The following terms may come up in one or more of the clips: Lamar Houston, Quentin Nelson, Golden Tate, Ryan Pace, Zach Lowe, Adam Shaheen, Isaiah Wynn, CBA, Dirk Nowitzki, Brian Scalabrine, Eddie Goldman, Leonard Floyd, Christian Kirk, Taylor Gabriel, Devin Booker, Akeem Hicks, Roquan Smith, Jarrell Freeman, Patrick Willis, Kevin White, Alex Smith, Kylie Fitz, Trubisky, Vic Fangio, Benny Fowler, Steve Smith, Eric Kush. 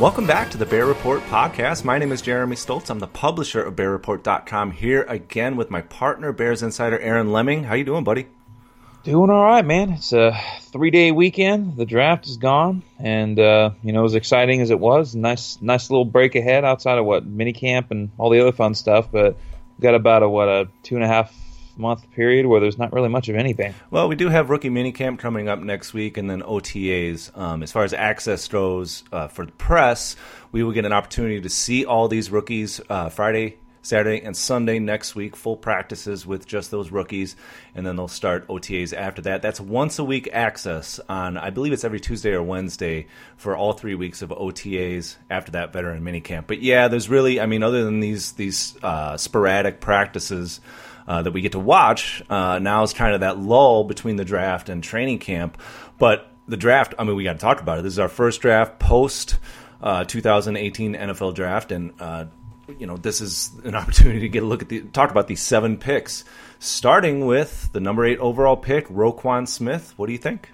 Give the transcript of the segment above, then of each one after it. Welcome back to the Bear Report podcast. My name is Jeremy Stoltz. I'm the publisher of BearReport.com, here again with my partner, Bears insider Aaron Lemming. How you doing, buddy? Doing all right, man. It's a three-day weekend. The draft is gone, and as exciting as it was, nice little break ahead outside of minicamp and all the other fun stuff. But we've got about a 2.5 month period where there's not really much of anything. Well, we do have rookie minicamp coming up next week, and then OTAs. As far as access goes for the press, we will get an opportunity to see all these rookies Friday, Saturday, and Sunday next week, full practices with just those rookies, and then they'll start OTAs after that. That's once-a-week access on, I believe it's every Tuesday or Wednesday for all 3 weeks of OTAs after that veteran minicamp. But yeah, there's really, other than these sporadic practices that we get to watch, now is kind of that lull between the draft and training camp. But the draft, we got to talk about it. This is our first draft post 2018 NFL draft, and this is an opportunity to get a look at talk about these 7 picks, starting with the number 8 overall pick, Roquan Smith. What do you think?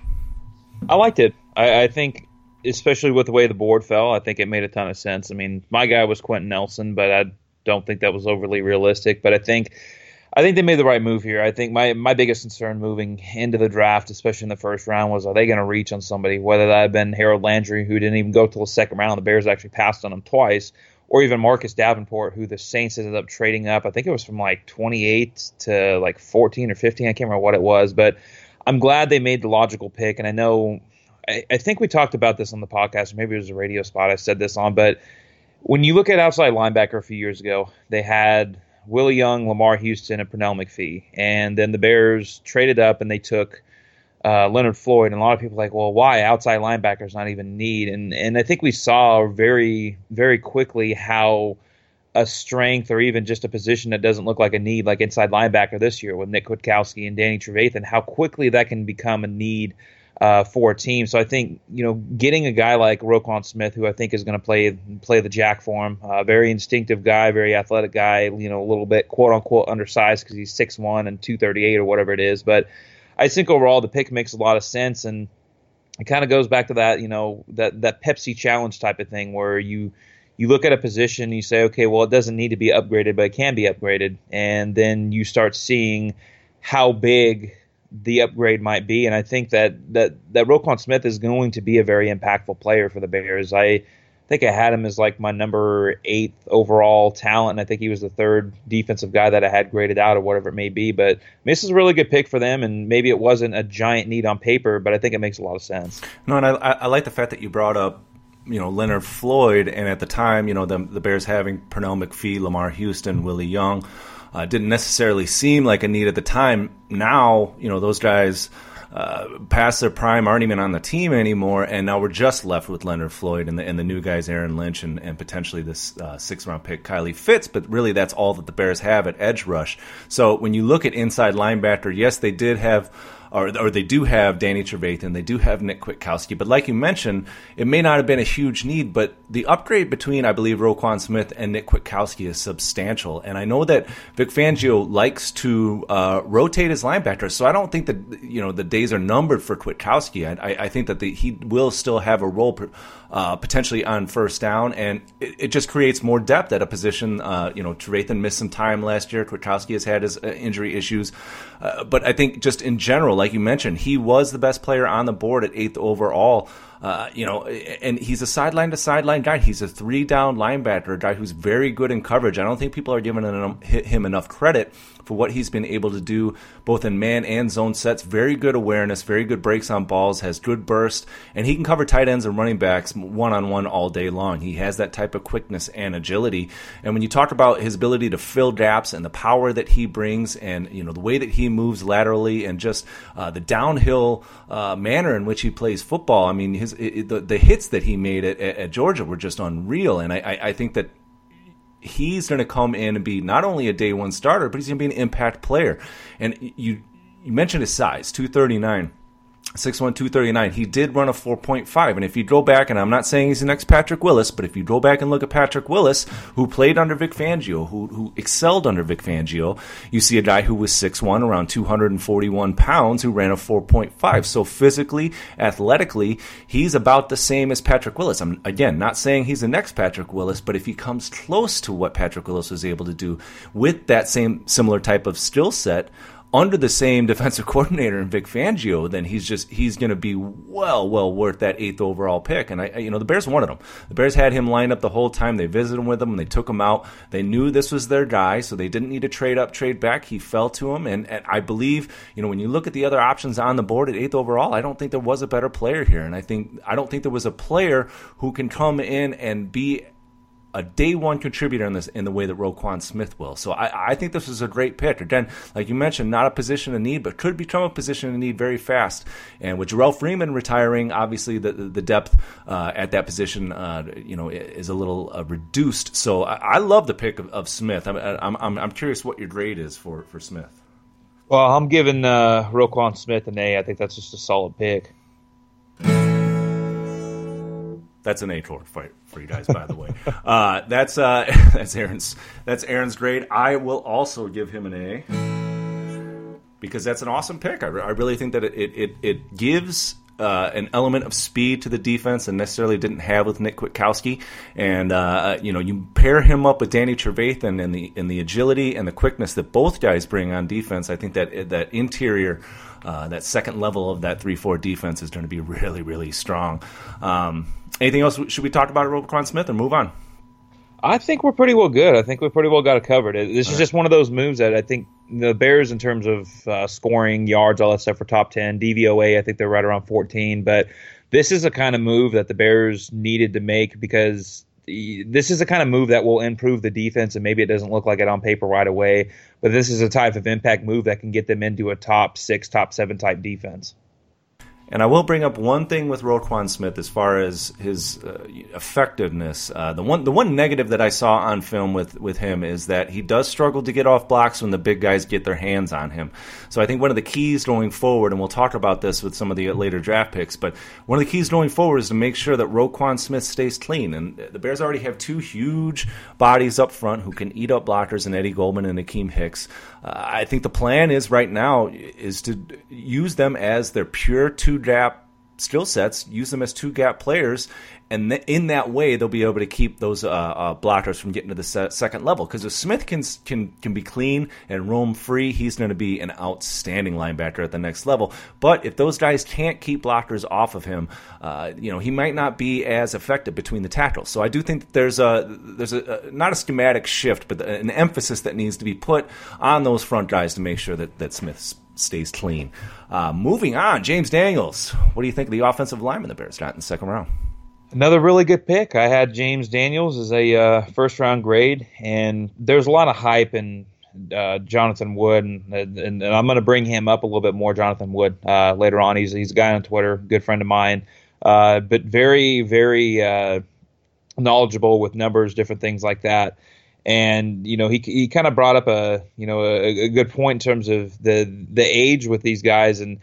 I liked it. I think, especially with the way the board fell, I think it made a ton of sense. My guy was Quentin Nelson, but I don't think that was overly realistic. But I think they made the right move here. I think my biggest concern moving into the draft, especially in the first round, was, are they going to reach on somebody, whether that had been Harold Landry, who didn't even go till the second round. The Bears actually passed on him twice, or even Marcus Davenport, who the Saints ended up trading up. I think it was from 28 to 14 or 15. I can't remember what it was, but I'm glad they made the logical pick. And I know, I think we talked about this on the podcast, or maybe it was a radio spot I said this on, but when you look at outside linebacker a few years ago, they had Willie Young, Lamar Houston, and Pernell McPhee. And then the Bears traded up and they took Leonard Floyd. And a lot of people are like, well, why? Outside linebackers not even need. And I think we saw very, very quickly how a strength, or even just a position that doesn't look like a need, like inside linebacker this year with Nick Kwiatkowski and Danny Trevathan, how quickly that can become a need for a team. So I think, getting a guy like Roquan Smith, who I think is going to play the jack for him, very instinctive guy, very athletic guy, a little bit quote-unquote undersized because he's 6'1 and 238 or whatever it is. But I think overall the pick makes a lot of sense, and it kind of goes back to that, that Pepsi challenge type of thing where you look at a position and you say, okay, well, it doesn't need to be upgraded, but it can be upgraded. And then you start seeing how big the upgrade might be, and I think that Roquan Smith is going to be a very impactful player for the Bears. I think I had him as my number 8 overall talent, and I think he was the 3rd defensive guy that I had graded out or whatever it may be. But this is a really good pick for them, and maybe it wasn't a giant need on paper, but I think it makes a lot of sense. No, and I like the fact that you brought up Leonard Floyd, and at the time, the Bears having Pernell McPhee, Lamar Houston, Willie Young. Didn't necessarily seem like a need at the time. Now, those guys past their prime aren't even on the team anymore, and now we're just left with Leonard Floyd and the new guys, Aaron Lynch and potentially this 6th-round pick, Kylie Fitz, but really that's all that the Bears have at edge rush. So when you look at inside linebacker, yes, they did have or they do have Danny Trevathan, they do have Nick Kwiatkowski. But like you mentioned, it may not have been a huge need, but the upgrade between, I believe, Roquan Smith and Nick Kwiatkowski is substantial. And I know that Vic Fangio likes to rotate his linebackers, so I don't think that the days are numbered for Kwiatkowski. I think that he will still have a role potentially on first down, and it just creates more depth at a position. Trevathan missed some time last year. Kwiatkowski has had his injury issues. But I think just in general, like you mentioned, he was the best player on the board at 8th overall. And he's a sideline-to-sideline guy. He's a three-down linebacker, a guy who's very good in coverage. I don't think people are giving him enough credit for what he's been able to do, both in man and zone sets. Very good awareness, very good breaks on balls, has good burst, and he can cover tight ends and running backs one-on-one all day long. He has that type of quickness and agility. And when you talk about his ability to fill gaps and the power that he brings and the way that he moves laterally and just the downhill manner in which he plays football, I mean, the hits that he made at Georgia were just unreal. And I think that he's going to come in and be not only a day one starter, but he's going to be an impact player. And you mentioned his size, 239. 6'1", 239. He did run a 4.5. And if you go back, and I'm not saying he's the next Patrick Willis, but if you go back and look at Patrick Willis, who played under Vic Fangio, who excelled under Vic Fangio, you see a guy who was 6'1", around 241 pounds, who ran a 4.5. So physically, athletically, he's about the same as Patrick Willis. I'm, again, not saying he's the next Patrick Willis, but if he comes close to what Patrick Willis was able to do with that same similar type of skill set, under the same defensive coordinator in Vic Fangio, then he's going to be well worth that 8th overall pick. And the Bears wanted him. The Bears had him lined up the whole time. They visited with him and they took him out. They knew this was their guy, so they didn't need to trade up, trade back. He fell to him, and I believe when you look at the other options on the board at 8th overall, I don't think there was a better player here. And I don't think there was a player who can come in and be a day one contributor in this in the way that Roquan Smith will. So I think this is a great pick. Again, like you mentioned, not a position of need, but could become a position of need very fast. And with Jarrell Freeman retiring, obviously the depth at that position is a little reduced. So I love the pick of Smith. I'm curious what your grade is for Smith. Well, I'm giving Roquan Smith an A. I think that's just a solid pick. That's an A fight for you guys, by the way. That's Aaron's grade. I will also give him an A because that's an awesome pick. I really think that it gives an element of speed to the defense and necessarily didn't have with Nick Kwiatkowski. And, you pair him up with Danny Trevathan and the agility and the quickness that both guys bring on defense. I think that interior, that second level of that 3-4 defense is going to be really, really strong. Anything else? Should we talk about Roquan Smith or move on? I think we're pretty well good. I think we pretty well got it covered. This is just one of those moves that I think the Bears, in terms of scoring, yards, all that stuff for top 10, DVOA, I think they're right around 14. But this is the kind of move that the Bears needed to make because this is the kind of move that will improve the defense, and maybe it doesn't look like it on paper right away. But this is a type of impact move that can get them into a top 6, top 7 type defense. And I will bring up one thing with Roquan Smith as far as his effectiveness. The one negative that I saw on film with him is that he does struggle to get off blocks when the big guys get their hands on him. So I think one of the keys going forward, and we'll talk about this with some of the later draft picks, but one of the keys going forward is to make sure that Roquan Smith stays clean. And the Bears already have two huge bodies up front who can eat up blockers in Eddie Goldman and Akeem Hicks. I think the plan is right now is to use them as their pure two-gap skill sets, use them as two-gap players, and in that way they'll be able to keep those blockers from getting to the second level. Because if Smith can be clean and roam free, he's going to be an outstanding linebacker at the next level. But if those guys can't keep blockers off of him, he might not be as effective between the tackles. So I do think that there's a not a schematic shift, but an emphasis that needs to be put on those front guys to make sure that Smith's stays clean. Moving on, James Daniels. What do you think of the offensive lineman the Bears got in the second round? Another really good pick. I had James Daniels as a first-round grade, and there's a lot of hype in Jonathan Wood, and I'm going to bring him up a little bit more, Jonathan Wood, later on. He's a guy on Twitter, good friend of mine, but very, very knowledgeable with numbers, different things like that. And he kind of brought up a good point in terms of the age with these guys, and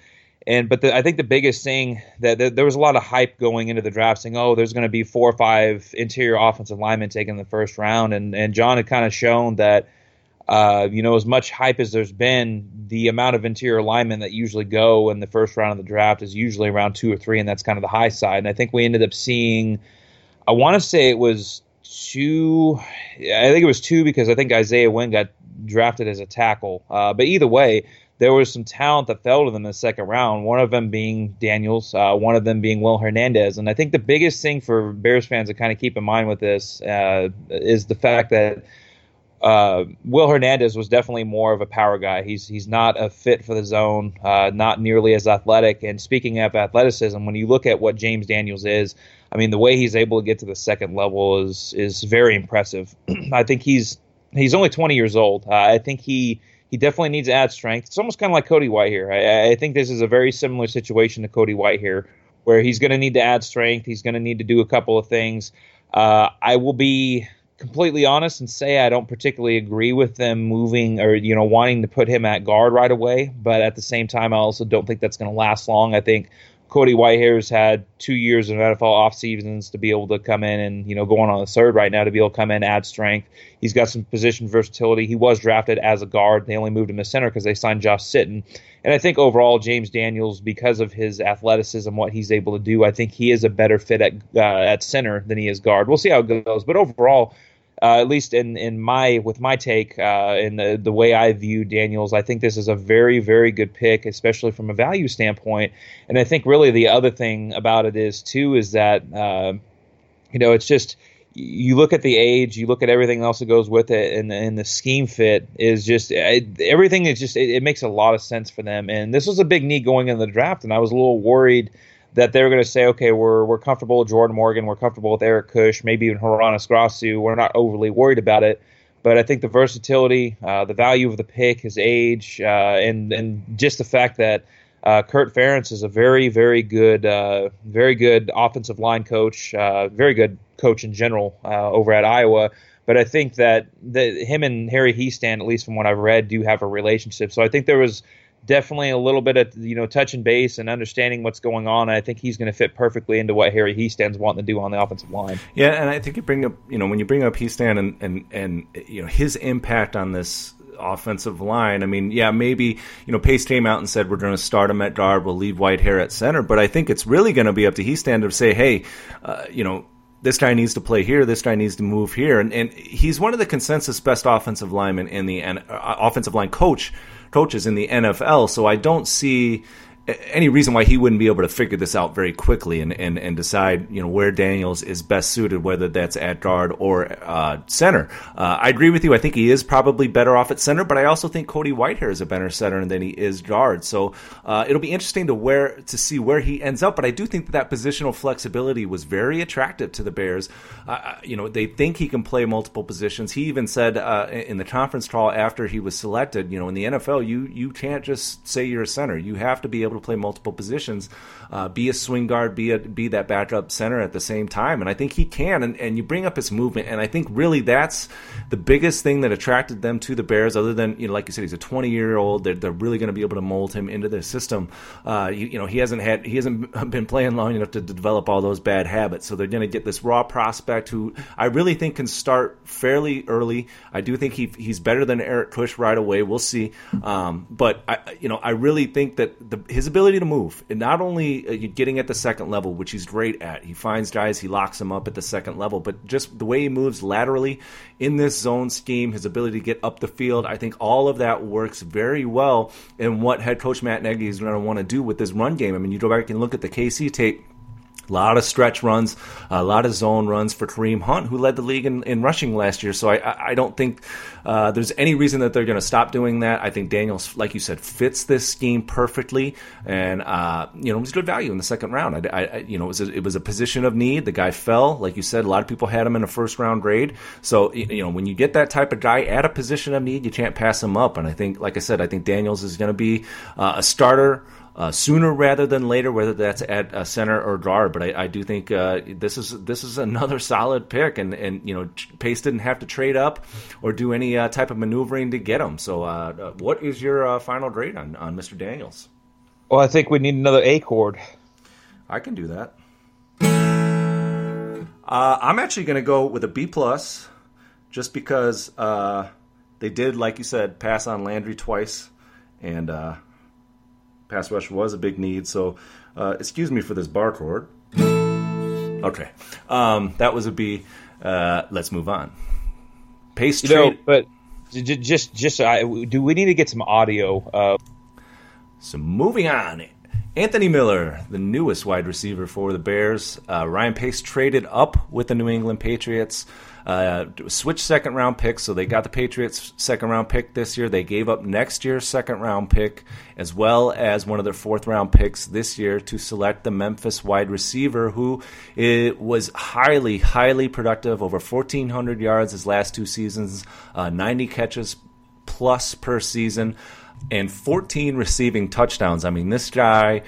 And but I think the biggest thing that there was a lot of hype going into the draft, saying, "Oh, there's going to be 4 or 5 interior offensive linemen taken in the first round," and John had kind of shown that, as much hype as there's been, the amount of interior linemen that usually go in the first round of the draft is usually around 2 or 3, and that's kind of the high side. And I think we ended up seeing, I want to say it was 2. I think it was 2 because I think Isaiah Wynn got drafted as a tackle. But either way, there was some talent that fell to them in the second round, one of them being Daniels, one of them being Will Hernandez. And I think the biggest thing for Bears fans to kind of keep in mind with this is the fact that Will Hernandez was definitely more of a power guy. He's not a fit for the zone, not nearly as athletic. And speaking of athleticism, when you look at what James Daniels is, I mean, the way he's able to get to the second level is very impressive. I think he's only 20 years old. I think he definitely needs to add strength. It's almost kind of like Cody Whitehair. I think this is a very similar situation to Cody Whitehair, where he's going to need to add strength. He's going to need to do a couple of things. I will be completely honest and say I don't particularly agree with them moving or wanting to put him at guard right away. But at the same time, I also don't think that's going to last long. I think Cody Whitehair's had 2 years of NFL off seasons to be able to come in and, going on the third right now, to be able to come in, add strength. He's got some position versatility. He was drafted as a guard. They only moved him to center because they signed Josh Sitton. And I think overall, James Daniels, because of his athleticism, what he's able to do, I think he is a better fit at center than he is guard. We'll see how it goes. But overall, at least with my take and the way I view Daniels, I think this is a very, very good pick, especially from a value standpoint. And I think really the other thing about it is that, it's just you look at the age, you look at everything else that goes with it, and the scheme fit is just everything is just it makes a lot of sense for them. And this was a big need going into the draft, and I was a little worried that they were going to say, okay, we're comfortable with Jordan Morgan, we're comfortable with Eric Kush, maybe even Horonis Grasu. We're not overly worried about it. But I think the versatility, the value of the pick, his age, and just the fact that Kurt Ferentz is a very, very good offensive line coach, very good coach in general over at Iowa. But I think that him and Harry Hiestand, at least from what I've read, do have a relationship. So I think there was definitely a little bit of touch and base and understanding what's going on. I think he's going to fit perfectly into what Harry Hiestand wanting to do on the offensive line. Yeah, and I think you bring up when you bring up Hiestand and his impact on this offensive line. I mean, yeah, maybe Pace came out and said we're going to start him at guard, we'll leave Whitehair at center, but I think it's really going to be up to Hiestand to say, hey, this guy needs to play here. This guy needs to move here, and he's one of the consensus best offensive linemen in the offensive line coaches in the NFL. So I don't see any reason why he wouldn't be able to figure this out very quickly and decide where Daniels is best suited, whether that's at guard or center. I agree with you. I think he is probably better off at center, but I also think Cody Whitehair is a better center than he is guard. So it'll be interesting to see where he ends up. But I do think that positional flexibility was very attractive to the Bears. They think he can play multiple positions. He even said in the conference call after he was selected, in the NFL, you can't just say you're a center. You have to be able to play multiple positions, be a swing guard, be that backup center at the same time. And I think he can. And you bring up his movement, and I think really that's the biggest thing that attracted them to the Bears, other than, like you said, he's a 20-year-old. They're really going to be able to mold him into their system. He hasn't been playing long enough to develop all those bad habits. So they're going to get this raw prospect who I really think can start fairly early. I do think he's better than Eric Kush right away. We'll see. But I really think that his ability to move, and not only you getting at the second level, which he's great at, he finds guys, he locks them up at the second level, but just the way he moves laterally in this zone scheme, his ability to get up the field, I think all of that works very well in what head coach Matt Nagy is going to want to do with this run game. I mean, you go back and look at the KC tape. A lot of stretch runs, a lot of zone runs for Kareem Hunt, who led the league in rushing last year. So I don't think there's any reason that they're going to stop doing that. I think Daniels, like you said, fits this scheme perfectly, and it was good value in the second round. It was a position of need. The guy fell, like you said. A lot of people had him in a first round grade. So when you get that type of guy at a position of need, you can't pass him up. And I think, like I said, I think Daniels is going to be a starter. Sooner rather than later, whether that's at center or guard. But I do think this is another solid pick, and Pace didn't have to trade up or do any type of maneuvering to get him. So what is your final grade on Mr. Daniels? Well, I think we need another A chord. I can do that. I'm actually going to go with a B+, just because they did, like you said, pass on Landry twice, and pass rush was a big need, so excuse me for this bar chord. Okay. That was a B. Let's move on. Pace trade. But do we need to get some audio? So moving on. Anthony Miller, the newest wide receiver for the Bears. Ryan Pace traded up with the New England Patriots. Switched second-round picks, so they got the Patriots' second-round pick this year. They gave up next year's second-round pick as well as one of their fourth-round picks this year to select the Memphis wide receiver, who it was highly, highly productive, over 1,400 yards his last two seasons, 90 catches plus per season, and 14 receiving touchdowns. I mean, this guy,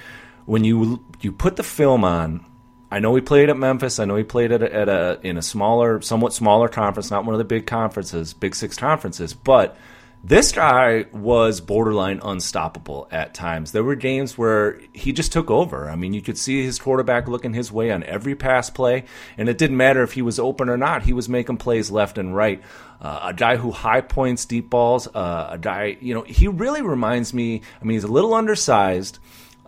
when you put the film on, I know he played at Memphis. I know he played in a smaller, somewhat smaller conference, not one of the big conferences, Big Six conferences. But this guy was borderline unstoppable at times. There were games where he just took over. I mean, you could see his quarterback looking his way on every pass play, and it didn't matter if he was open or not. He was making plays left and right. A guy who high points deep balls, a guy, you know, he really reminds me, I mean, he's a little undersized.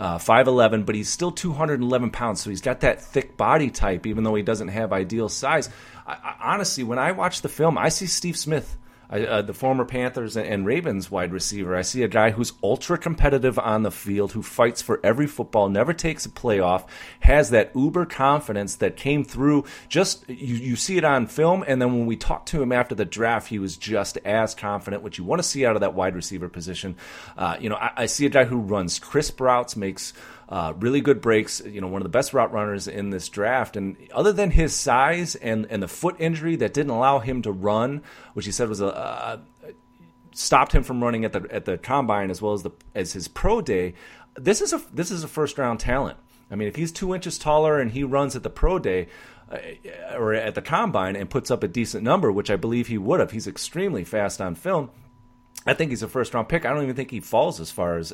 5'11", but he's still 211 pounds, so he's got that thick body type, even though he doesn't have ideal size. I honestly, when I watch the film, I see Steve Smith, the former Panthers and Ravens wide receiver. I see a guy who's ultra-competitive on the field, who fights for every football, never takes a play off, has that uber confidence that came through. Just you see it on film, and then when we talked to him after the draft, he was just as confident, which you want to see out of that wide receiver position. I see a guy who runs crisp routes, makes really good breaks, you know, one of the best route runners in this draft. And other than his size and the foot injury that didn't allow him to run, which he said was stopped him from running at the combine as well as his pro day, this is a first round talent. I mean, if he's 2 inches taller and he runs at the pro day or at the combine and puts up a decent number, which I believe he would have, he's extremely fast on film. I think he's a first-round pick. I don't even think he falls as far as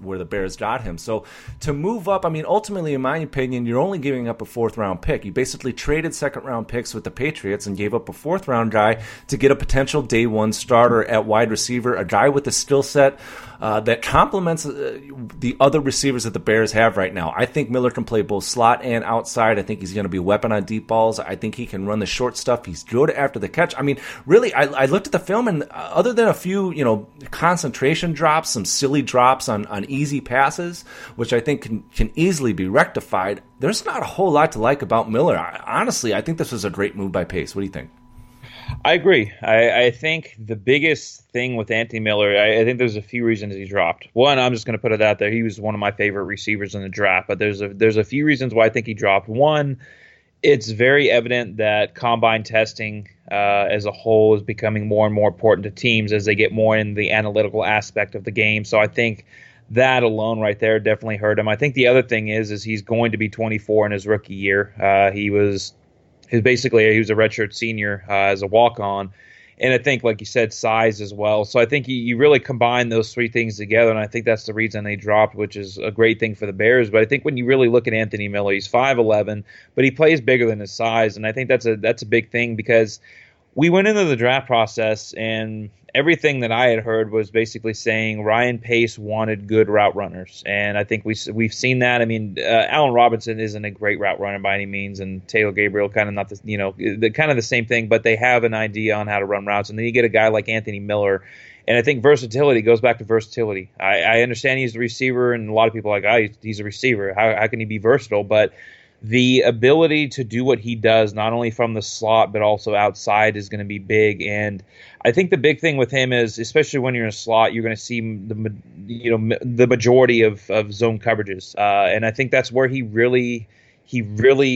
where the Bears got him. So to move up, I mean, ultimately, in my opinion, you're only giving up a fourth-round pick. You basically traded second-round picks with the Patriots and gave up a fourth-round guy to get a potential day-one starter at wide receiver, a guy with a skill set that complements the other receivers that the Bears have right now. I think Miller can play both slot and outside. I think he's going to be a weapon on deep balls. I think he can run the short stuff. He's good after the catch. I mean, really, I looked at the film, and other than a few, concentration drops, some silly drops on easy passes, which I think can easily be rectified, there's not a whole lot to like about Miller. Honestly, I think this was a great move by Pace. What do you think? I agree. I think the biggest thing with Anthony Miller, I think there's a few reasons he dropped. One, I'm just going to put it out there. He was one of my favorite receivers in the draft, but there's a few reasons why I think he dropped. One, it's very evident that combine testing as a whole is becoming more and more important to teams as they get more in the analytical aspect of the game. So I think that alone right there definitely hurt him. I think the other thing is he's going to be 24 in his rookie year. He was a redshirt senior as a walk-on. And I think, like you said, size as well. So I think you really combine those three things together, and I think that's the reason they dropped, which is a great thing for the Bears. But I think when you really look at Anthony Miller, he's 5'11", but he plays bigger than his size, and I think that's a big thing because we went into the draft process, and everything that I had heard was basically saying Ryan Pace wanted good route runners, and I think we've seen that. I mean, Alan Robinson isn't a great route runner by any means, and Taylor Gabriel kind of not the kind of the same thing, but they have an idea on how to run routes, and then you get a guy like Anthony Miller. And I think versatility goes back to versatility. I understand he's the receiver, and a lot of people are like, he's a receiver. How can he be versatile? But the ability to do what he does, not only from the slot but also outside, is going to be big. And I think the big thing with him is, especially when you're in a slot, you're going to see the majority of zone coverages, and I think that's where he really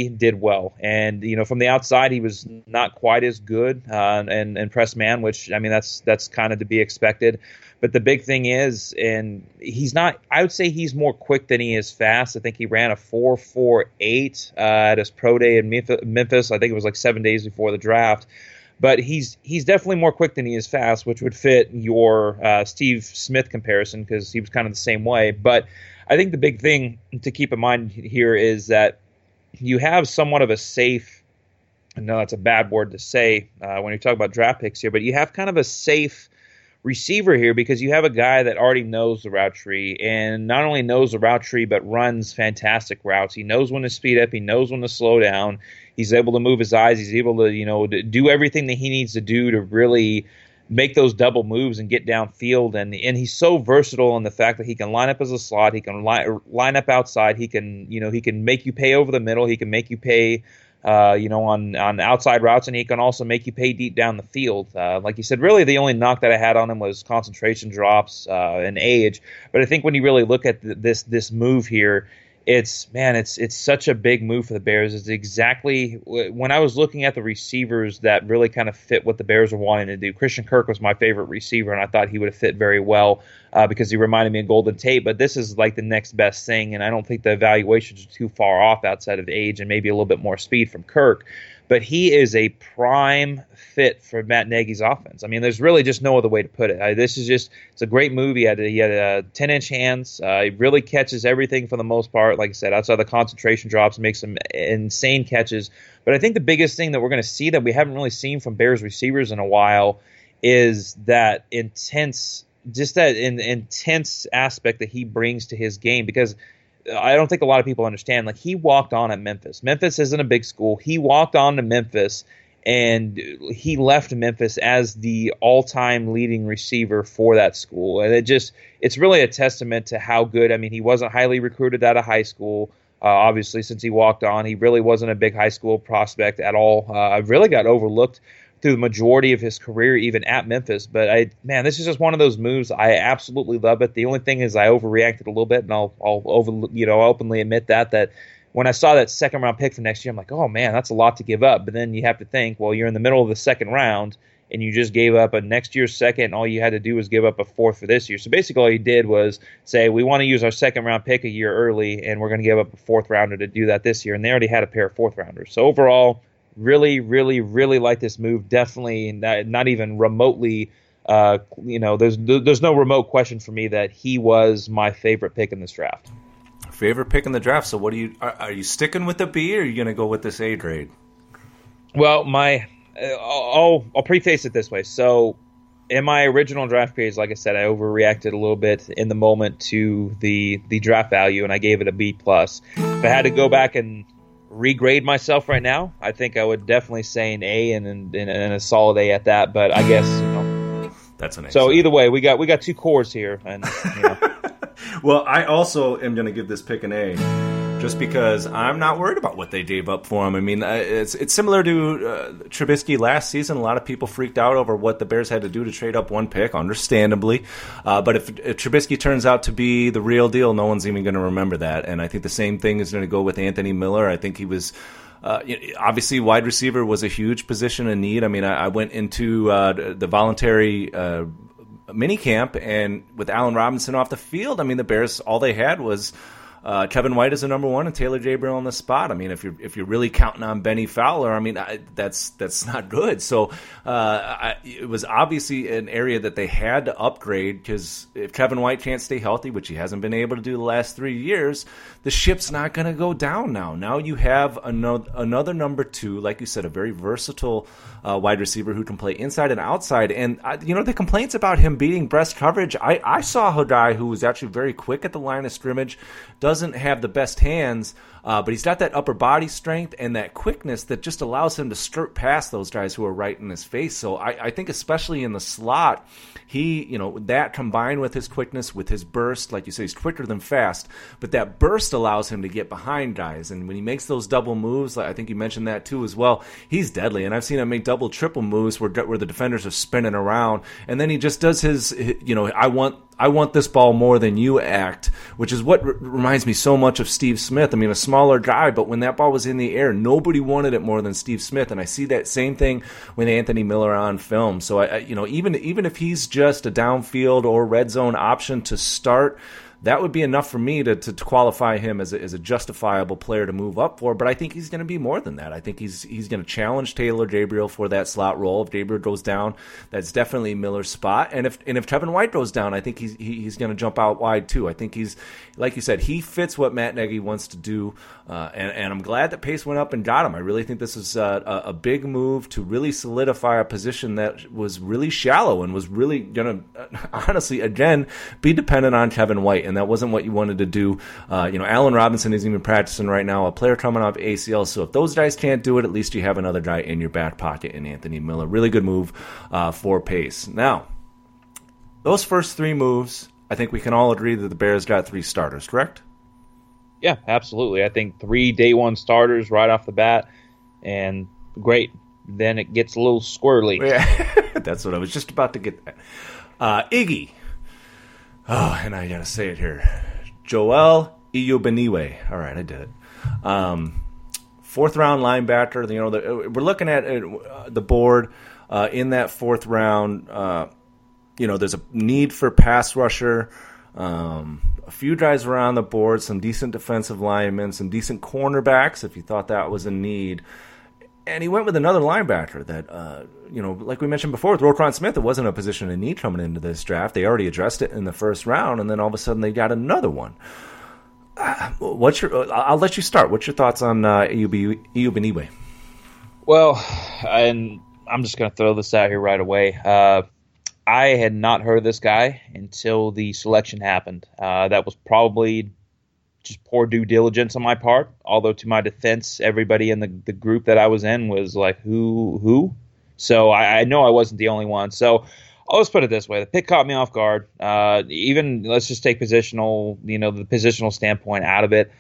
did well. And from the outside, he was not quite as good and press man, which I mean that's kind of to be expected. But the big thing is, and he's not, I would say he's more quick than he is fast. I think he ran a 4.48 at his pro day in Memphis. I think it was like 7 days before the draft. But he's definitely more quick than he is fast, which would fit your Steve Smith comparison because he was kind of the same way. But I think the big thing to keep in mind here is that you have somewhat of a safe – no, that's a bad word to say when you talk about draft picks here. But you have kind of a safe receiver here because you have a guy that already knows the route tree, and not only knows the route tree but runs fantastic routes. He knows when to speed up. He knows when to slow down. He's able to move his eyes. He's able to, you know, do everything that he needs to do to really make those double moves and get downfield. And he's so versatile in the fact that he can line up as a slot. He can line up outside. He can, you know, he can make you pay over the middle. He can make you pay, you know, on outside routes, and he can also make you pay deep down the field. Like you said, really the only knock that I had on him was concentration drops and age. But I think when you really look at this move here, It's such a big move for the Bears. It's exactly when I was looking at the receivers that really kind of fit what the Bears were wanting to do. Christian Kirk was my favorite receiver, and I thought he would have fit very well because he reminded me of Golden Tate. But this is like the next best thing, and I don't think the evaluations are too far off outside of age and maybe a little bit more speed from Kirk. But he is a prime fit for Matt Nagy's offense. I mean, there's really just no other way to put it. It's a great move. He had 10-inch hands. He really catches everything for the most part. Like I said, outside the concentration drops, makes some insane catches. But I think the biggest thing that we're going to see that we haven't really seen from Bears receivers in a while is that intense aspect that he brings to his game, because I don't think a lot of people understand. Like, he walked on at Memphis. Memphis isn't a big school. He walked on to Memphis, and he left Memphis as the all-time leading receiver for that school. And it's really a testament to how good. I mean, he wasn't highly recruited out of high school. Obviously, since he walked on, he really wasn't a big high school prospect at all. I really got overlooked through the majority of his career, even at Memphis. But this is just one of those moves. I absolutely love it. The only thing is I overreacted a little bit, and I'll openly admit that when I saw that second round pick for next year, I'm like, oh man, that's a lot to give up. But then you have to think, well, you're in the middle of the second round, and you just gave up a next year's second. All you had to do was give up a fourth for this year. So basically all you did was say, we want to use our second-round pick a year early, and we're going to give up a fourth-rounder to do that this year. And they already had a pair of fourth-rounders. So overall, really, really, really like this move. Definitely not even remotely, there's no remote question for me that he was my favorite pick in this draft. Favorite pick in the draft. So what are you sticking with the B, or are you going to go with this A grade? Well, I'll preface it this way. So in my original draft grades, like I said, I overreacted a little bit in the moment to the draft value, and I gave it a B+. If I had to go back and regrade myself right now, I think I would definitely say an A and a solid A at that. But I guess, that's an A. So either way, we got two cores here. And Well, I also am going to give this pick an A. Just because I'm not worried about what they gave up for him. I mean, it's similar to Trubisky last season. A lot of people freaked out over what the Bears had to do to trade up one pick, understandably. But if Trubisky turns out to be the real deal, no one's even going to remember that. And I think the same thing is going to go with Anthony Miller. I think he was... obviously, wide receiver was a huge position in need. I mean, I went into the voluntary... minicamp, and with Alan Robinson off the field, I mean, the Bears, all they had was Kevin White as the number one and Taylor Gabriel on the spot. I mean, if you're really counting on Benny Fowler, I mean, that's not good. So it was obviously an area that they had to upgrade, because if Kevin White can't stay healthy, which he hasn't been able to do the last 3 years, the ship's not going to go down now. Now you have another number two, like you said, a very versatile wide receiver who can play inside and outside. And, the complaints about him beating breast coverage, I saw a guy who was actually very quick at the line of scrimmage, doesn't have the best hands, but he's got that upper body strength and that quickness that just allows him to skirt past those guys who are right in his face. So I think especially in the slot, he, that combined with his quickness, with his burst, like you say, he's quicker than fast, but that burst allows him to get behind guys. And when he makes those double moves, like I think you mentioned that too as well, he's deadly. And I've seen him make double, triple moves where the defenders are spinning around, and then he just does his I want this ball more than you act, which is what reminds me so much of Steve Smith. I mean, a smaller guy, but when that ball was in the air, nobody wanted it more than Steve Smith. And I see that same thing with Anthony Miller on film. So, even if he's just a downfield or red zone option to start, that would be enough for me to qualify him as a justifiable player to move up for. But I think he's going to be more than that. I think he's going to challenge Taylor Gabriel for that slot role. If Gabriel goes down, that's definitely Miller's spot. And if Kevin White goes down, I think he's going to jump out wide too. I think he's, like you said, he fits what Matt Nagy wants to do. And I'm glad that Pace went up and got him. I really think this is a big move to really solidify a position that was really shallow and was really going to, honestly, again, be dependent on Kevin White. And that wasn't what you wanted to do. Alan Robinson isn't even practicing right now, a player coming off ACL. So if those guys can't do it, at least you have another guy in your back pocket in Anthony Miller. Really good move for Pace. Now, those first three moves, I think we can all agree that the Bears got three starters, correct? Yeah, absolutely. I think three day one starters right off the bat, and great. Then it gets a little squirrely. Yeah, that's what I was just about to get at. Iggy. Oh, and I got to say it here. Joel Eubiniwe. All right, I did it. Fourth-round linebacker. We're looking at the board in that fourth round. There's a need for pass rusher. A few guys were on the board, some decent defensive linemen, some decent cornerbacks if you thought that was a need. And he went with another linebacker that, like we mentioned before, with Roquan Smith, it wasn't a position of need coming into this draft. They already addressed it in the first round, and then all of a sudden they got another one. I'll let you start. What's your thoughts on Eubiniwe? Well, and I'm just going to throw this out here right away. I had not heard of this guy until the selection happened. That was probably just poor due diligence on my part, although to my defense, everybody in the group that I was in was like, who? So I know I wasn't the only one. So I'll just put it this way. The pick caught me off guard. Even let's just take positional, the positional standpoint out of it.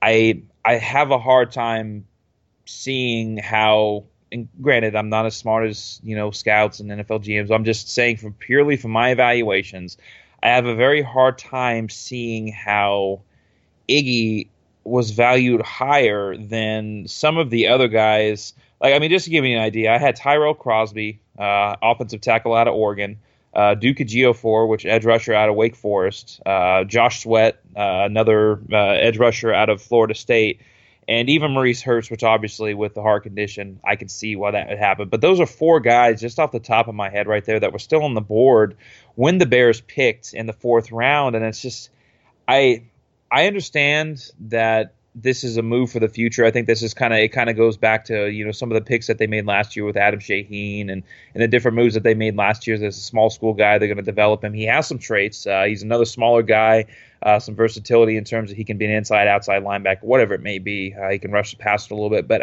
I have a hard time seeing how, and granted, I'm not as smart as, scouts and NFL GMs. I'm just saying purely from my evaluations, I have a very hard time seeing how Iggy was valued higher than some of the other guys. Just to give you an idea, I had Tyrell Crosby, offensive tackle out of Oregon, Duke Ejiofor, which edge rusher out of Wake Forest, Josh Sweat, another edge rusher out of Florida State, and even Maurice Hurst, which obviously with the heart condition, I could see why that would happen. But those are four guys just off the top of my head right there that were still on the board when the Bears picked in the fourth round, and it's just I understand that this is a move for the future. I think this is kind of goes back to some of the picks that they made last year with Adam Shaheen and the different moves that they made last year. There's a small school guy. They're going to develop him. He has some traits. He's another smaller guy, some versatility in terms of he can be an inside, outside linebacker, whatever it may be. He can rush the passer a little bit. But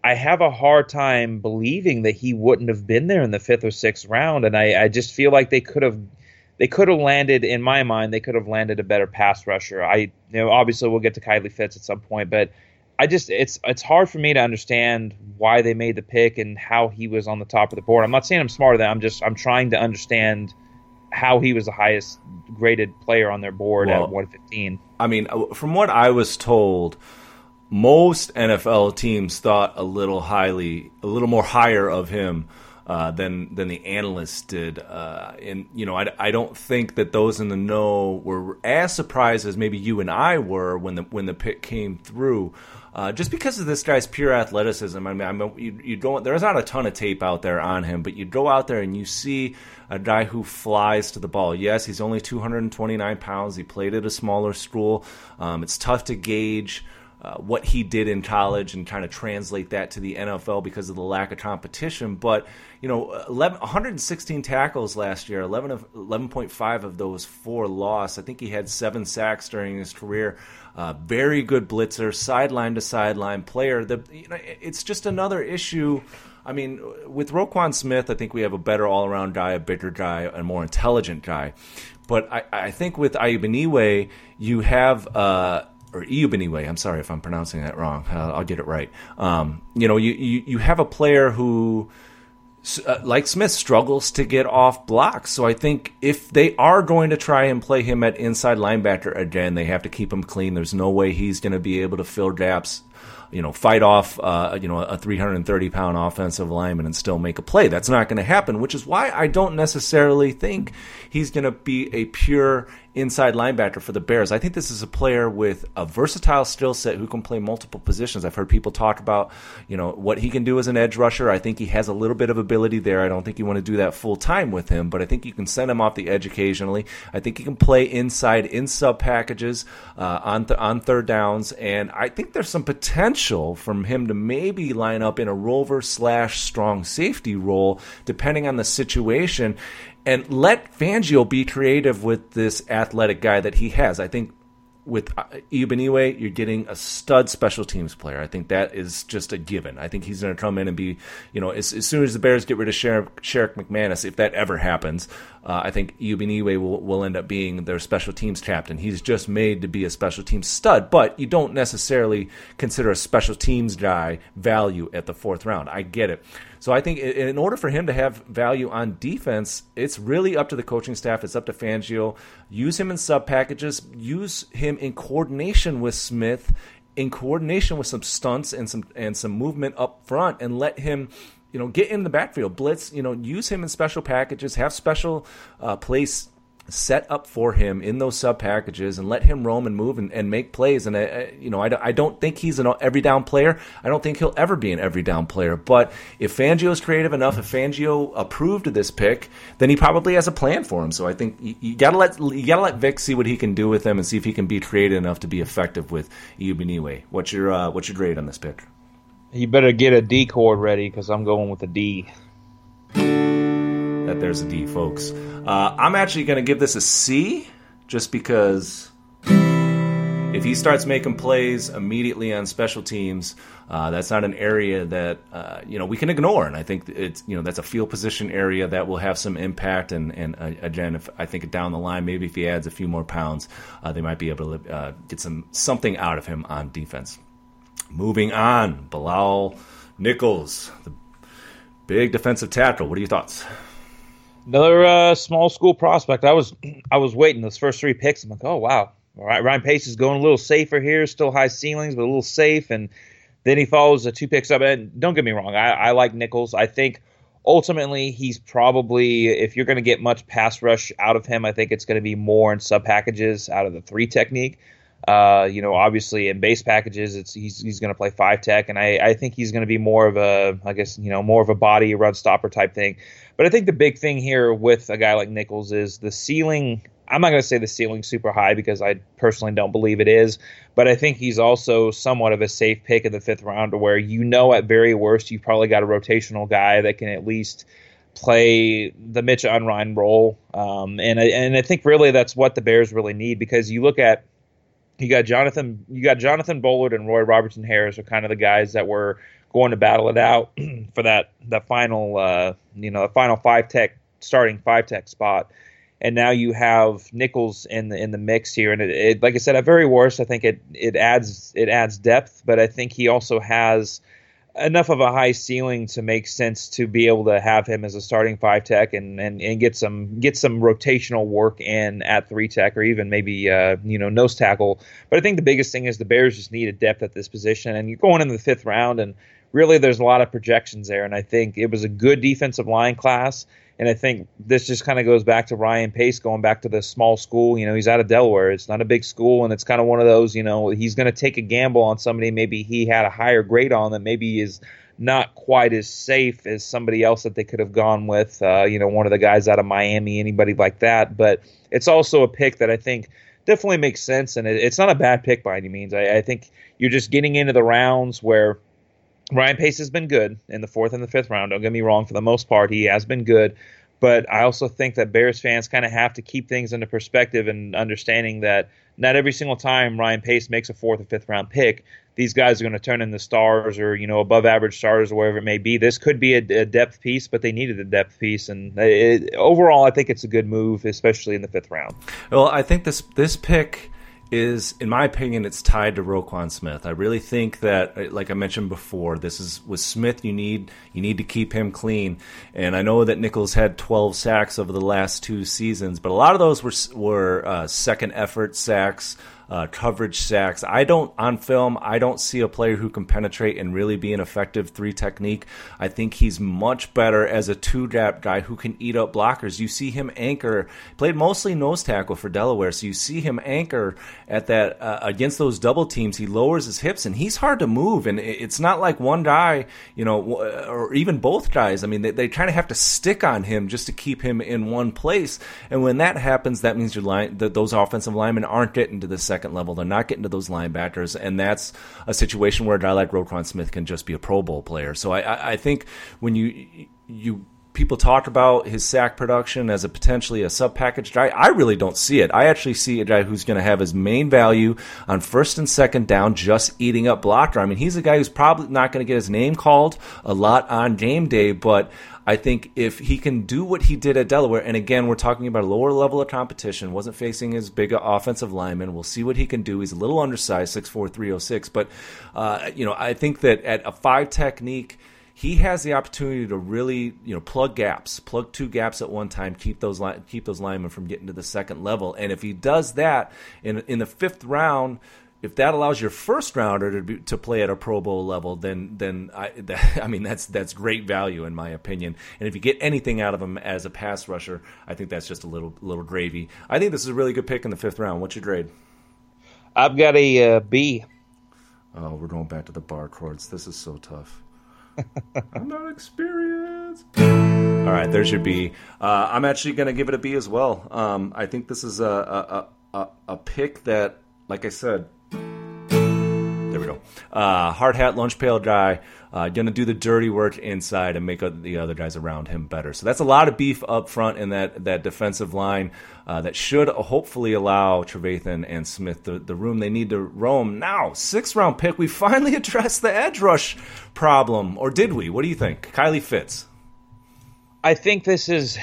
I have a hard time believing that he wouldn't have been there in the fifth or sixth round. And I just feel like they could have landed, in my mind, a better pass rusher. Obviously we'll get to Kylie Fitz at some point, but it's hard for me to understand why they made the pick and how he was on the top of the board. I'm not saying I'm smarter than I'm trying to understand how he was the highest graded player on their board at 115. From what I was told, most NFL teams thought a little more higher of him than the analysts did. I don't think that those in the know were as surprised as maybe you and I were when the pick came through, just because of this guy's pure athleticism. You don't, there's not a ton of tape out there on him, but you go out there and you see a guy who flies to the ball. Yes, he's only 229 pounds. He played at a smaller school. It's tough to gauge what he did in college and kind of translate that to the NFL because of the lack of competition. But, 116 tackles last year, 11.5 of those four lost. I think he had 7 sacks during his career. Very good blitzer, sideline-to-sideline player. It's just another issue. With Roquan Smith, I think we have a better all-around guy, a bigger guy, a more intelligent guy. But I think with Eubiniwe, you have Eubiniwe, I'm sorry if I'm pronouncing that wrong. I'll get it right. You have a player who, like Smith, struggles to get off blocks. So I think if they are going to try and play him at inside linebacker again, they have to keep him clean. There's no way he's going to be able to fill gaps, fight off a 330-pound offensive lineman and still make a play. That's not going to happen, which is why I don't necessarily think he's going to be a pure inside linebacker for the Bears. I think this is a player with a versatile skill set who can play multiple positions. I've heard people talk about, you know, what he can do as an edge rusher. I think he has a little bit of ability there. I don't think you want to do that full time with him, but I think you can send him off the edge occasionally. I think he can play inside in sub packages on third downs, and I think there's some potential from him to maybe line up in a rover/strong safety role depending on the situation. And let Fangio be creative with this athletic guy that he has. I think with Eubiniwe, you're getting a stud special teams player. I think that is just a given. I think he's going to come in and be, you know, as soon as the Bears get rid of Sherrick McManus, if that ever happens, I think Eubiniwe will end up being their special teams captain. He's just made to be a special teams stud, but you don't necessarily consider a special teams guy value at the fourth round. I get it. So I think in order for him to have value on defense, it's really up to the coaching staff. It's up to Fangio. Use him in sub packages. Use him in coordination with Smith, in coordination with some stunts and some movement up front, and let him, you know, get in the backfield, blitz. You know, use him in special packages. Have special plays set up for him in those sub packages, and let him roam and move and make plays. And I don't think he's an every down player. I don't think he'll ever be an every down player. But if Fangio's creative enough, if Fangio approved of this pick, then he probably has a plan for him. So I think you gotta let Vic see what he can do with him and see if he can be creative enough to be effective with Eubiniwe. What's your grade on this pick? You better get a D chord ready, because I'm going with a D. That there's a D, folks. I'm actually going to give this a C, just because if he starts making plays immediately on special teams, that's not an area that we can ignore. And I think that's a field position area that will have some impact. And again, if I think down the line, maybe if he adds a few more pounds, they might be able to get something out of him on defense. Moving on, Bilal Nichols, the big defensive tackle. What are your thoughts? Another small school prospect. I was waiting those first three picks. I'm like, oh, wow. All right, Ryan Pace is going a little safer here. Still high ceilings, but a little safe. And then he follows the two picks up. And don't get me wrong, I like Nichols. I think ultimately he's probably, if you're going to get much pass rush out of him, I think it's going to be more in sub packages out of the three technique. Obviously in base packages, he's going to play five tech, and I think he's going to be more of a, I guess, you know, more of a body run stopper type thing. But I think the big thing here with a guy like Nichols is the ceiling. I'm not going to say the ceiling's super high, because I personally don't believe it is, but I think he's also somewhat of a safe pick in the fifth round, where, you know, at very worst, you've probably got a rotational guy that can at least play the Mitch Unrein role. And I think really that's what the Bears really need, because you look at, You got Jonathan Bullard and Roy Robertson Harris are kind of the guys that were going to battle it out for that final starting five tech spot. And now you have Nichols in the mix here, and it, like I said, at very worst, I think it adds depth, but I think he also has enough of a high ceiling to make sense to be able to have him as a starting five tech and get some rotational work in at three tech, or even maybe nose tackle. But I think the biggest thing is the Bears just need a depth at this position, and you're going into the fifth round, and really there's a lot of projections there. And I think it was a good defensive line class, and I think this just kind of goes back to Ryan Pace going back to the small school. You know, he's out of Delaware. It's not a big school, and it's kind of one of those, you know, he's going to take a gamble on somebody maybe he had a higher grade on that maybe is not quite as safe as somebody else that they could have gone with, one of the guys out of Miami, anybody like that. But it's also a pick that I think definitely makes sense, and it's not a bad pick by any means. I think you're just getting into the rounds where – Ryan Pace has been good in the fourth and the fifth round. Don't get me wrong. For the most part, he has been good. But I also think that Bears fans kind of have to keep things into perspective and understanding that not every single time Ryan Pace makes a fourth or fifth round pick, these guys are going to turn into stars or, you know, above average stars or whatever it may be. This could be a depth piece, but they needed a depth piece. And overall, I think it's a good move, especially in the fifth round. Well, I think this pick is, in my opinion, it's tied to Roquan Smith. I really think that, like I mentioned before, this is with Smith. You need to keep him clean. And I know that Nichols had 12 sacks over the last two seasons, but a lot of those were second effort sacks, coverage sacks. On film, I don't see a player who can penetrate and really be an effective three technique. I think he's much better as a two-gap guy who can eat up blockers. You see him anchor, played mostly nose tackle for Delaware, so you see him anchor at that against those double teams. He lowers his hips, and he's hard to move, and it's not like one guy, you know, or even both guys. I mean, they kind of have to stick on him just to keep him in one place, and when that happens, that means those offensive linemen aren't getting to the second level. They're not getting to those linebackers, and that's a situation where a guy like Roquan Smith can just be a Pro Bowl player. So I think when you people talk about his sack production as potentially a sub-package guy, I really don't see it. I actually see a guy who's going to have his main value on first and second down just eating up blocker. I mean, he's a guy who's probably not going to get his name called a lot on game day, but I think if he can do what he did at Delaware, and again, we're talking about a lower level of competition, wasn't facing as big an offensive lineman. We'll see what he can do. He's a little undersized, 6'4", 306. But, I think that at a five technique, he has the opportunity to really, plug gaps, plug two gaps at one time, keep those linemen from getting to the second level. And if he does that in the fifth round, if that allows your first rounder to play at a Pro Bowl level, then that's great value in my opinion. And if you get anything out of him as a pass rusher, I think that's just a little gravy. I think this is a really good pick in the fifth round. What's your grade? I've got a B. Oh, we're going back to the bar chords. This is so tough. I'm not experienced. All right, there's your B. I'm actually going to give it a B as well. I think this is a pick that, like I said, there we go. Hard hat, lunch pail guy, going to do the dirty work inside and make the other guys around him better. So that's a lot of beef up front in that defensive line that should hopefully allow Trevathan and Smith the room they need to roam. Now, 6th-round pick, we finally addressed the edge rush problem. Or did we? What do you think? Kylie Fitz. I think this is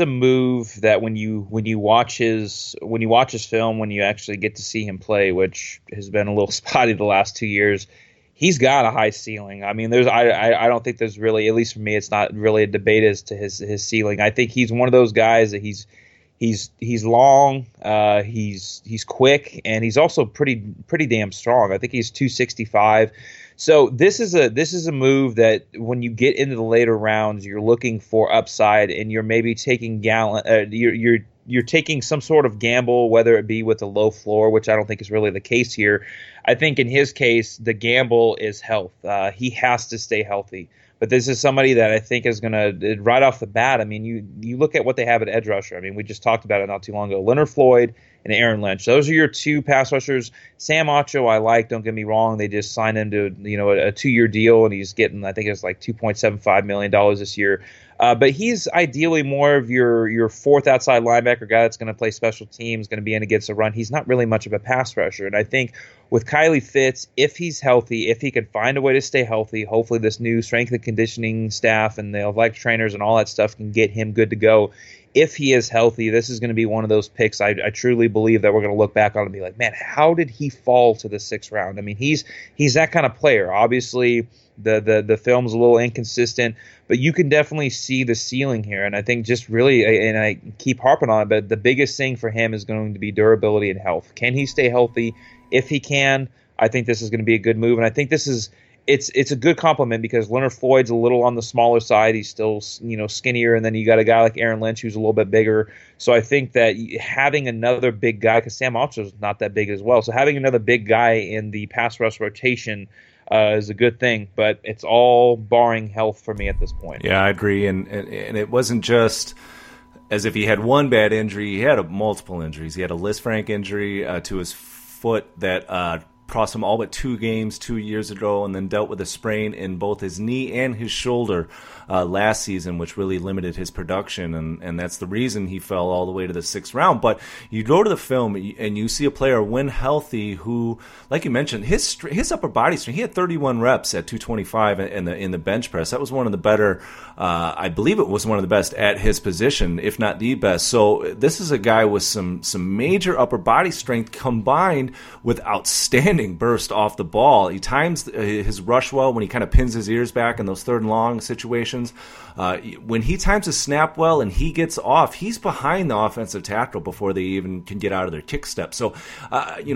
a move that when you watch his film, when you actually get to see him play, which has been a little spotty the last 2 years, he's got a high ceiling. I mean, I don't think there's really, at least for me, it's not really a debate as to his ceiling. I think he's one of those guys that he's long, he's quick, and he's also pretty damn strong. I think he's 265. So this is a move that when you get into the later rounds, you're looking for upside, and you're maybe taking you're taking some sort of gamble, whether it be with a low floor, which I don't think is really the case here. I think in his case, the gamble is health. He has to stay healthy. But this is somebody that I think is going to, right off the bat, I mean, you look at what they have at edge rusher. I mean, we just talked about it not too long ago. Leonard Floyd and Aaron Lynch. Those are your two pass rushers. Sam Ocho, I like, don't get me wrong. They just signed him to, a 2-year deal, and he's getting, I think it's like $2.75 million this year. But he's ideally more of your fourth outside linebacker guy that's going to play special teams, going to be in against a run. He's not really much of a pass rusher. And I think with Kylie Fitz, if he's healthy, if he can find a way to stay healthy, hopefully this new strength and conditioning staff and the athletic trainers and all that stuff can get him good to go. If he is healthy, this is going to be one of those picks I truly believe that we're going to look back on and be like, man, how did he fall to the 6th round? I mean, he's that kind of player. Obviously, the film's a little inconsistent, but you can definitely see the ceiling here. And I think just really, and I keep harping on it, but the biggest thing for him is going to be durability and health. Can he stay healthy? If he can, I think this is going to be a good move. And I think this is – It's a good compliment because Leonard Floyd's a little on the smaller side. He's still, skinnier. And then you got a guy like Aaron Lynch who's a little bit bigger. So I think that having another big guy, because Sam Ocho's not that big as well. So having another big guy in the pass rush rotation is a good thing. But it's all barring health for me at this point. Yeah, I agree. And it wasn't just as if he had one bad injury. He had multiple injuries. He had a Lisfranc injury to his foot that crossed him all but 2 games 2 years ago, and then dealt with a sprain in both his knee and his shoulder last season, which really limited his production, and that's the reason he fell all the way to the 6th round. But you go to the film and you see a player when healthy who, like you mentioned, his upper body strength, he had 31 reps at 225 in the bench press. That was one of the better, I believe it was one of the best at his position, if not the best. So this is a guy with some major upper body strength combined with outstanding burst off the ball. He times his rush well when he kind of pins his ears back in those third and long situations. When he times his snap well and he gets off, he's behind the offensive tackle before they even can get out of their kick step. So, like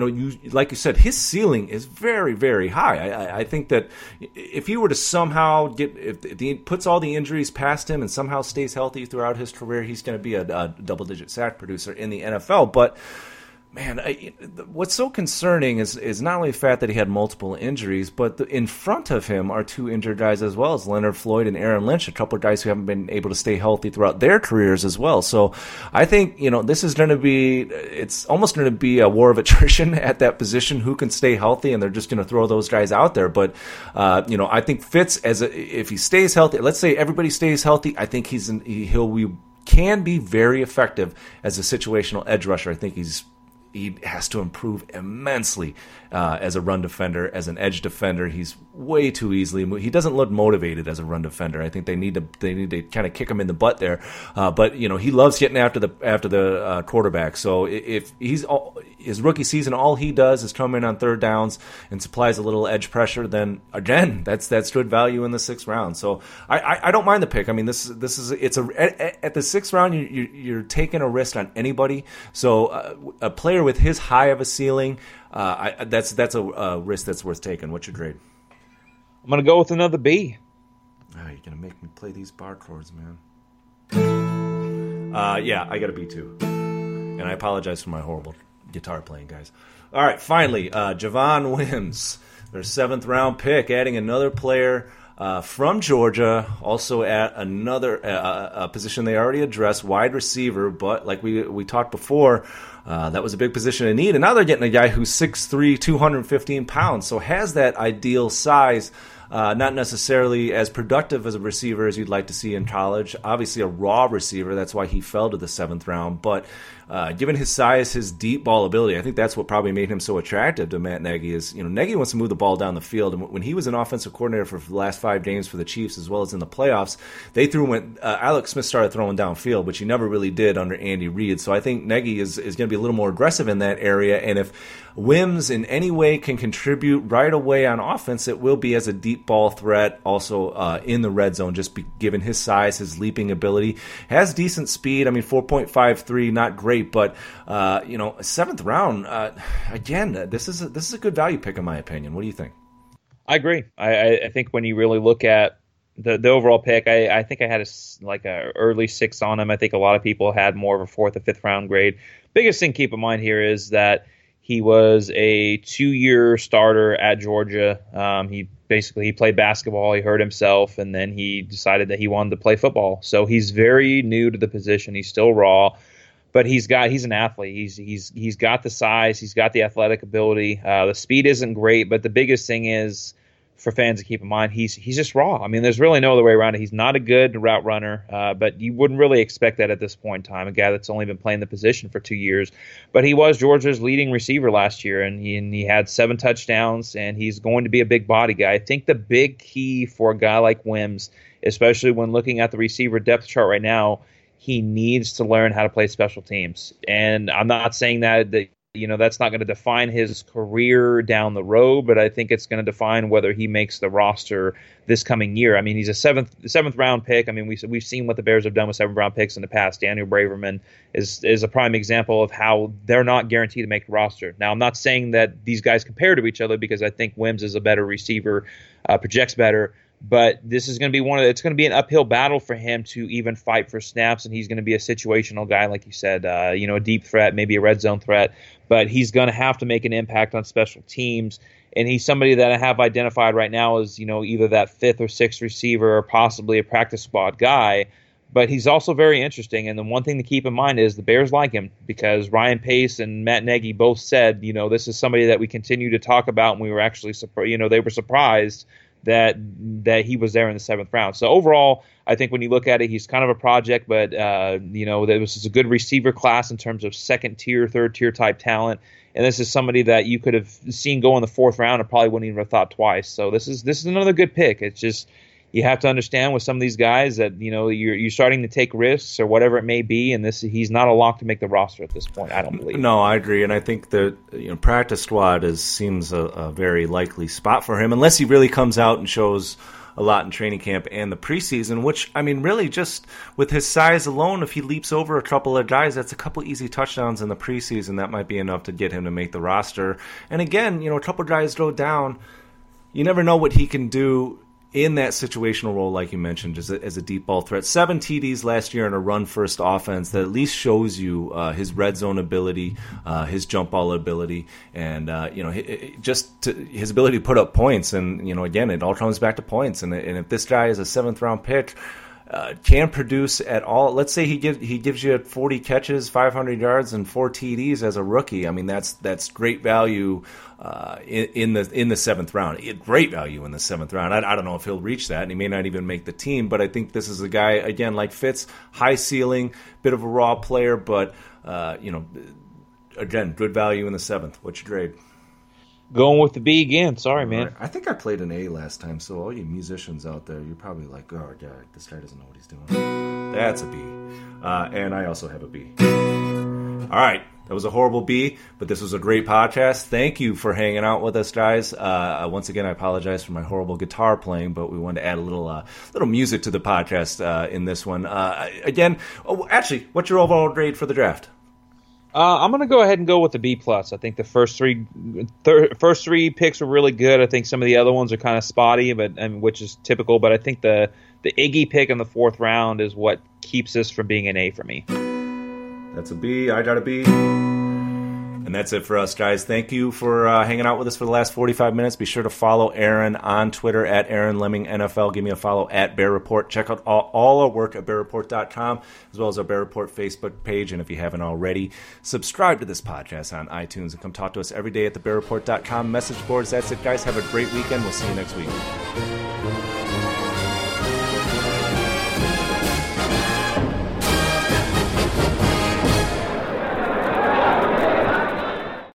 you said, his ceiling is very, very high. I think that if he were to somehow if he puts all the injuries past him and somehow stays healthy throughout his career, he's going to be a double-digit sack producer in the NFL. But man, what's so concerning is not only the fact that he had multiple injuries, but in front of him are 2 injured guys as well, as Leonard Floyd and Aaron Lynch, a couple of guys who haven't been able to stay healthy throughout their careers as well. So I think, this is going to be, it's almost going to be a war of attrition at that position, who can stay healthy, and they're just going to throw those guys out there. But, I think Fitz, if he stays healthy, let's say everybody stays healthy, I think he can be very effective as a situational edge rusher. I think he has to improve immensely as a run defender, as an edge defender. He's way too easily moved. He doesn't look motivated as a run defender. I think they need to kind of kick him in the butt there. But he loves getting after the quarterback. So if he's his rookie season, all he does is come in on third downs and supplies a little edge pressure, then again, that's good value in the 6th round. So I don't mind the pick. I mean, at the 6th round, you're taking a risk on anybody. So a player with his high of a ceiling, that's a risk that's worth taking. What's your grade? I'm going to go with another B. Oh, you're going to make me play these bar chords, man. I got a B too. And I apologize for my horrible guitar playing, guys. All right, finally, Javon Wims, their 7th round pick, adding another player from Georgia, also at another a position they already addressed, wide receiver. But like we talked before, that was a big position in need. And now they're getting a guy who's 6'3", 215 pounds, so has that ideal size. Not necessarily as productive as a receiver as you'd like to see in college. Obviously a raw receiver. That's why he fell to the 7th round. But given his size, his deep ball ability, I think that's what probably made him so attractive to Matt Nagy is, Nagy wants to move the ball down the field. And when he was an offensive coordinator for the last 5 games for the Chiefs, as well as in the playoffs, Alex Smith started throwing downfield, which he never really did under Andy Reid. So I think Nagy is going to be a little more aggressive in that area. And if Wims in any way can contribute right away on offense, it will be as a deep ball threat, also in the red zone, given his size, his leaping ability. Has decent speed. I mean, 4.53, not great, but 7th round, again, this is a good value pick in my opinion. What do you think? I agree. I think when you really look at the overall pick, I think I had an early 6 on him. I think a lot of people had more of a 4th or 5th round grade. Biggest thing to keep in mind here is that he was a 2-year starter at Georgia. He played basketball, he hurt himself, and then he decided that he wanted to play football. So he's very new to the position. He's still raw, but he's an athlete. He's got the size. He's got the athletic ability. The speed isn't great, but the biggest thing is for fans to keep in mind, he's just raw. I mean, there's really no other way around it. He's not a good route runner, but you wouldn't really expect that at this point in time, a guy that's only been playing the position for 2 years. But he was Georgia's leading receiver last year, and he had 7 touchdowns, and he's going to be a big body guy. I think the big key for a guy like Wims, especially when looking at the receiver depth chart right now, he needs to learn how to play special teams. And I'm not saying that that's not going to define his career down the road, but I think it's going to define whether he makes the roster this coming year. I mean, he's a seventh round pick. I mean, we've seen what the Bears have done with 7th round picks in the past. Daniel Braverman is a prime example of how they're not guaranteed to make the roster. Now, I'm not saying that these guys compare to each other because I think Wims is a better receiver, projects better. But this is going to be it's going to be an uphill battle for him to even fight for snaps, and he's going to be a situational guy, like you said, a deep threat, maybe a red zone threat. But he's going to have to make an impact on special teams, and he's somebody that I have identified right now as either that 5th or 6th receiver or possibly a practice squad guy. But he's also very interesting, and the one thing to keep in mind is the Bears like him because Ryan Pace and Matt Nagy both said, you know, this is somebody that we continue to talk about, and we were actually surprised, you know, they were surprised that he was there in the 7th round. So overall, I think when you look at it, he's kind of a project, but, you know, this is a good receiver class in terms of 2nd tier, 3rd tier type talent, and this is somebody that you could have seen go in the 4th round and probably wouldn't even have thought twice. So this is another good pick. It's just you have to understand with some of these guys that, you know, you're starting to take risks or whatever it may be, and he's not a lock to make the roster at this point, I don't believe. No, I agree, and I think the practice squad seems a very likely spot for him, unless he really comes out and shows a lot in training camp and the preseason, which, I mean, really just with his size alone, if he leaps over a couple of guys, that's a couple easy touchdowns in the preseason. That might be enough to get him to make the roster. And again, a couple of guys go down. You never know what he can do in that situational role, like you mentioned, as a deep ball threat. 7 TDs last year in a run-first offense that at least shows you his red zone ability, his jump ball ability, and his ability to put up points. And again, it all comes back to points. And if this guy is a 7th-round pick, can produce at all. Let's say he gives you 40 catches, 500 yards, and 4 TDs as a rookie. I mean, that's great value in the 7th round. Great value in the 7th round. I don't know if he'll reach that, and he may not even make the team. But I think this is a guy, again, like Fitz, high ceiling, bit of a raw player, but again, good value in the 7th. What's your grade? Going with the B again. Sorry, man. Right. I think I played an A last time, so all you musicians out there, you're probably like, oh, God, this guy doesn't know what he's doing. That's a B. And I also have a B. All right. That was a horrible B, but this was a great podcast. Thank you for hanging out with us, guys. Once again, I apologize for my horrible guitar playing, but we wanted to add a little music to the podcast in this one. Actually, what's your overall grade for the draft? I'm going to go ahead and go with the B+. I think the first three picks were really good. I think some of the other ones are kind of spotty, which is typical. But I think the Iggy pick in the 4th round is what keeps this from being an A for me. That's a B. I got a B. And that's it for us, guys. Thank you for hanging out with us for the last 45 minutes. Be sure to follow Aaron on Twitter at Aaron Lemming NFL. Give me a follow at Bear Report. Check out all our work at BearReport.com, as well as our Bear Report Facebook page. And if you haven't already, subscribe to this podcast on iTunes and come talk to us every day at the BearReport.com message boards. That's it, guys. Have a great weekend. We'll see you next week.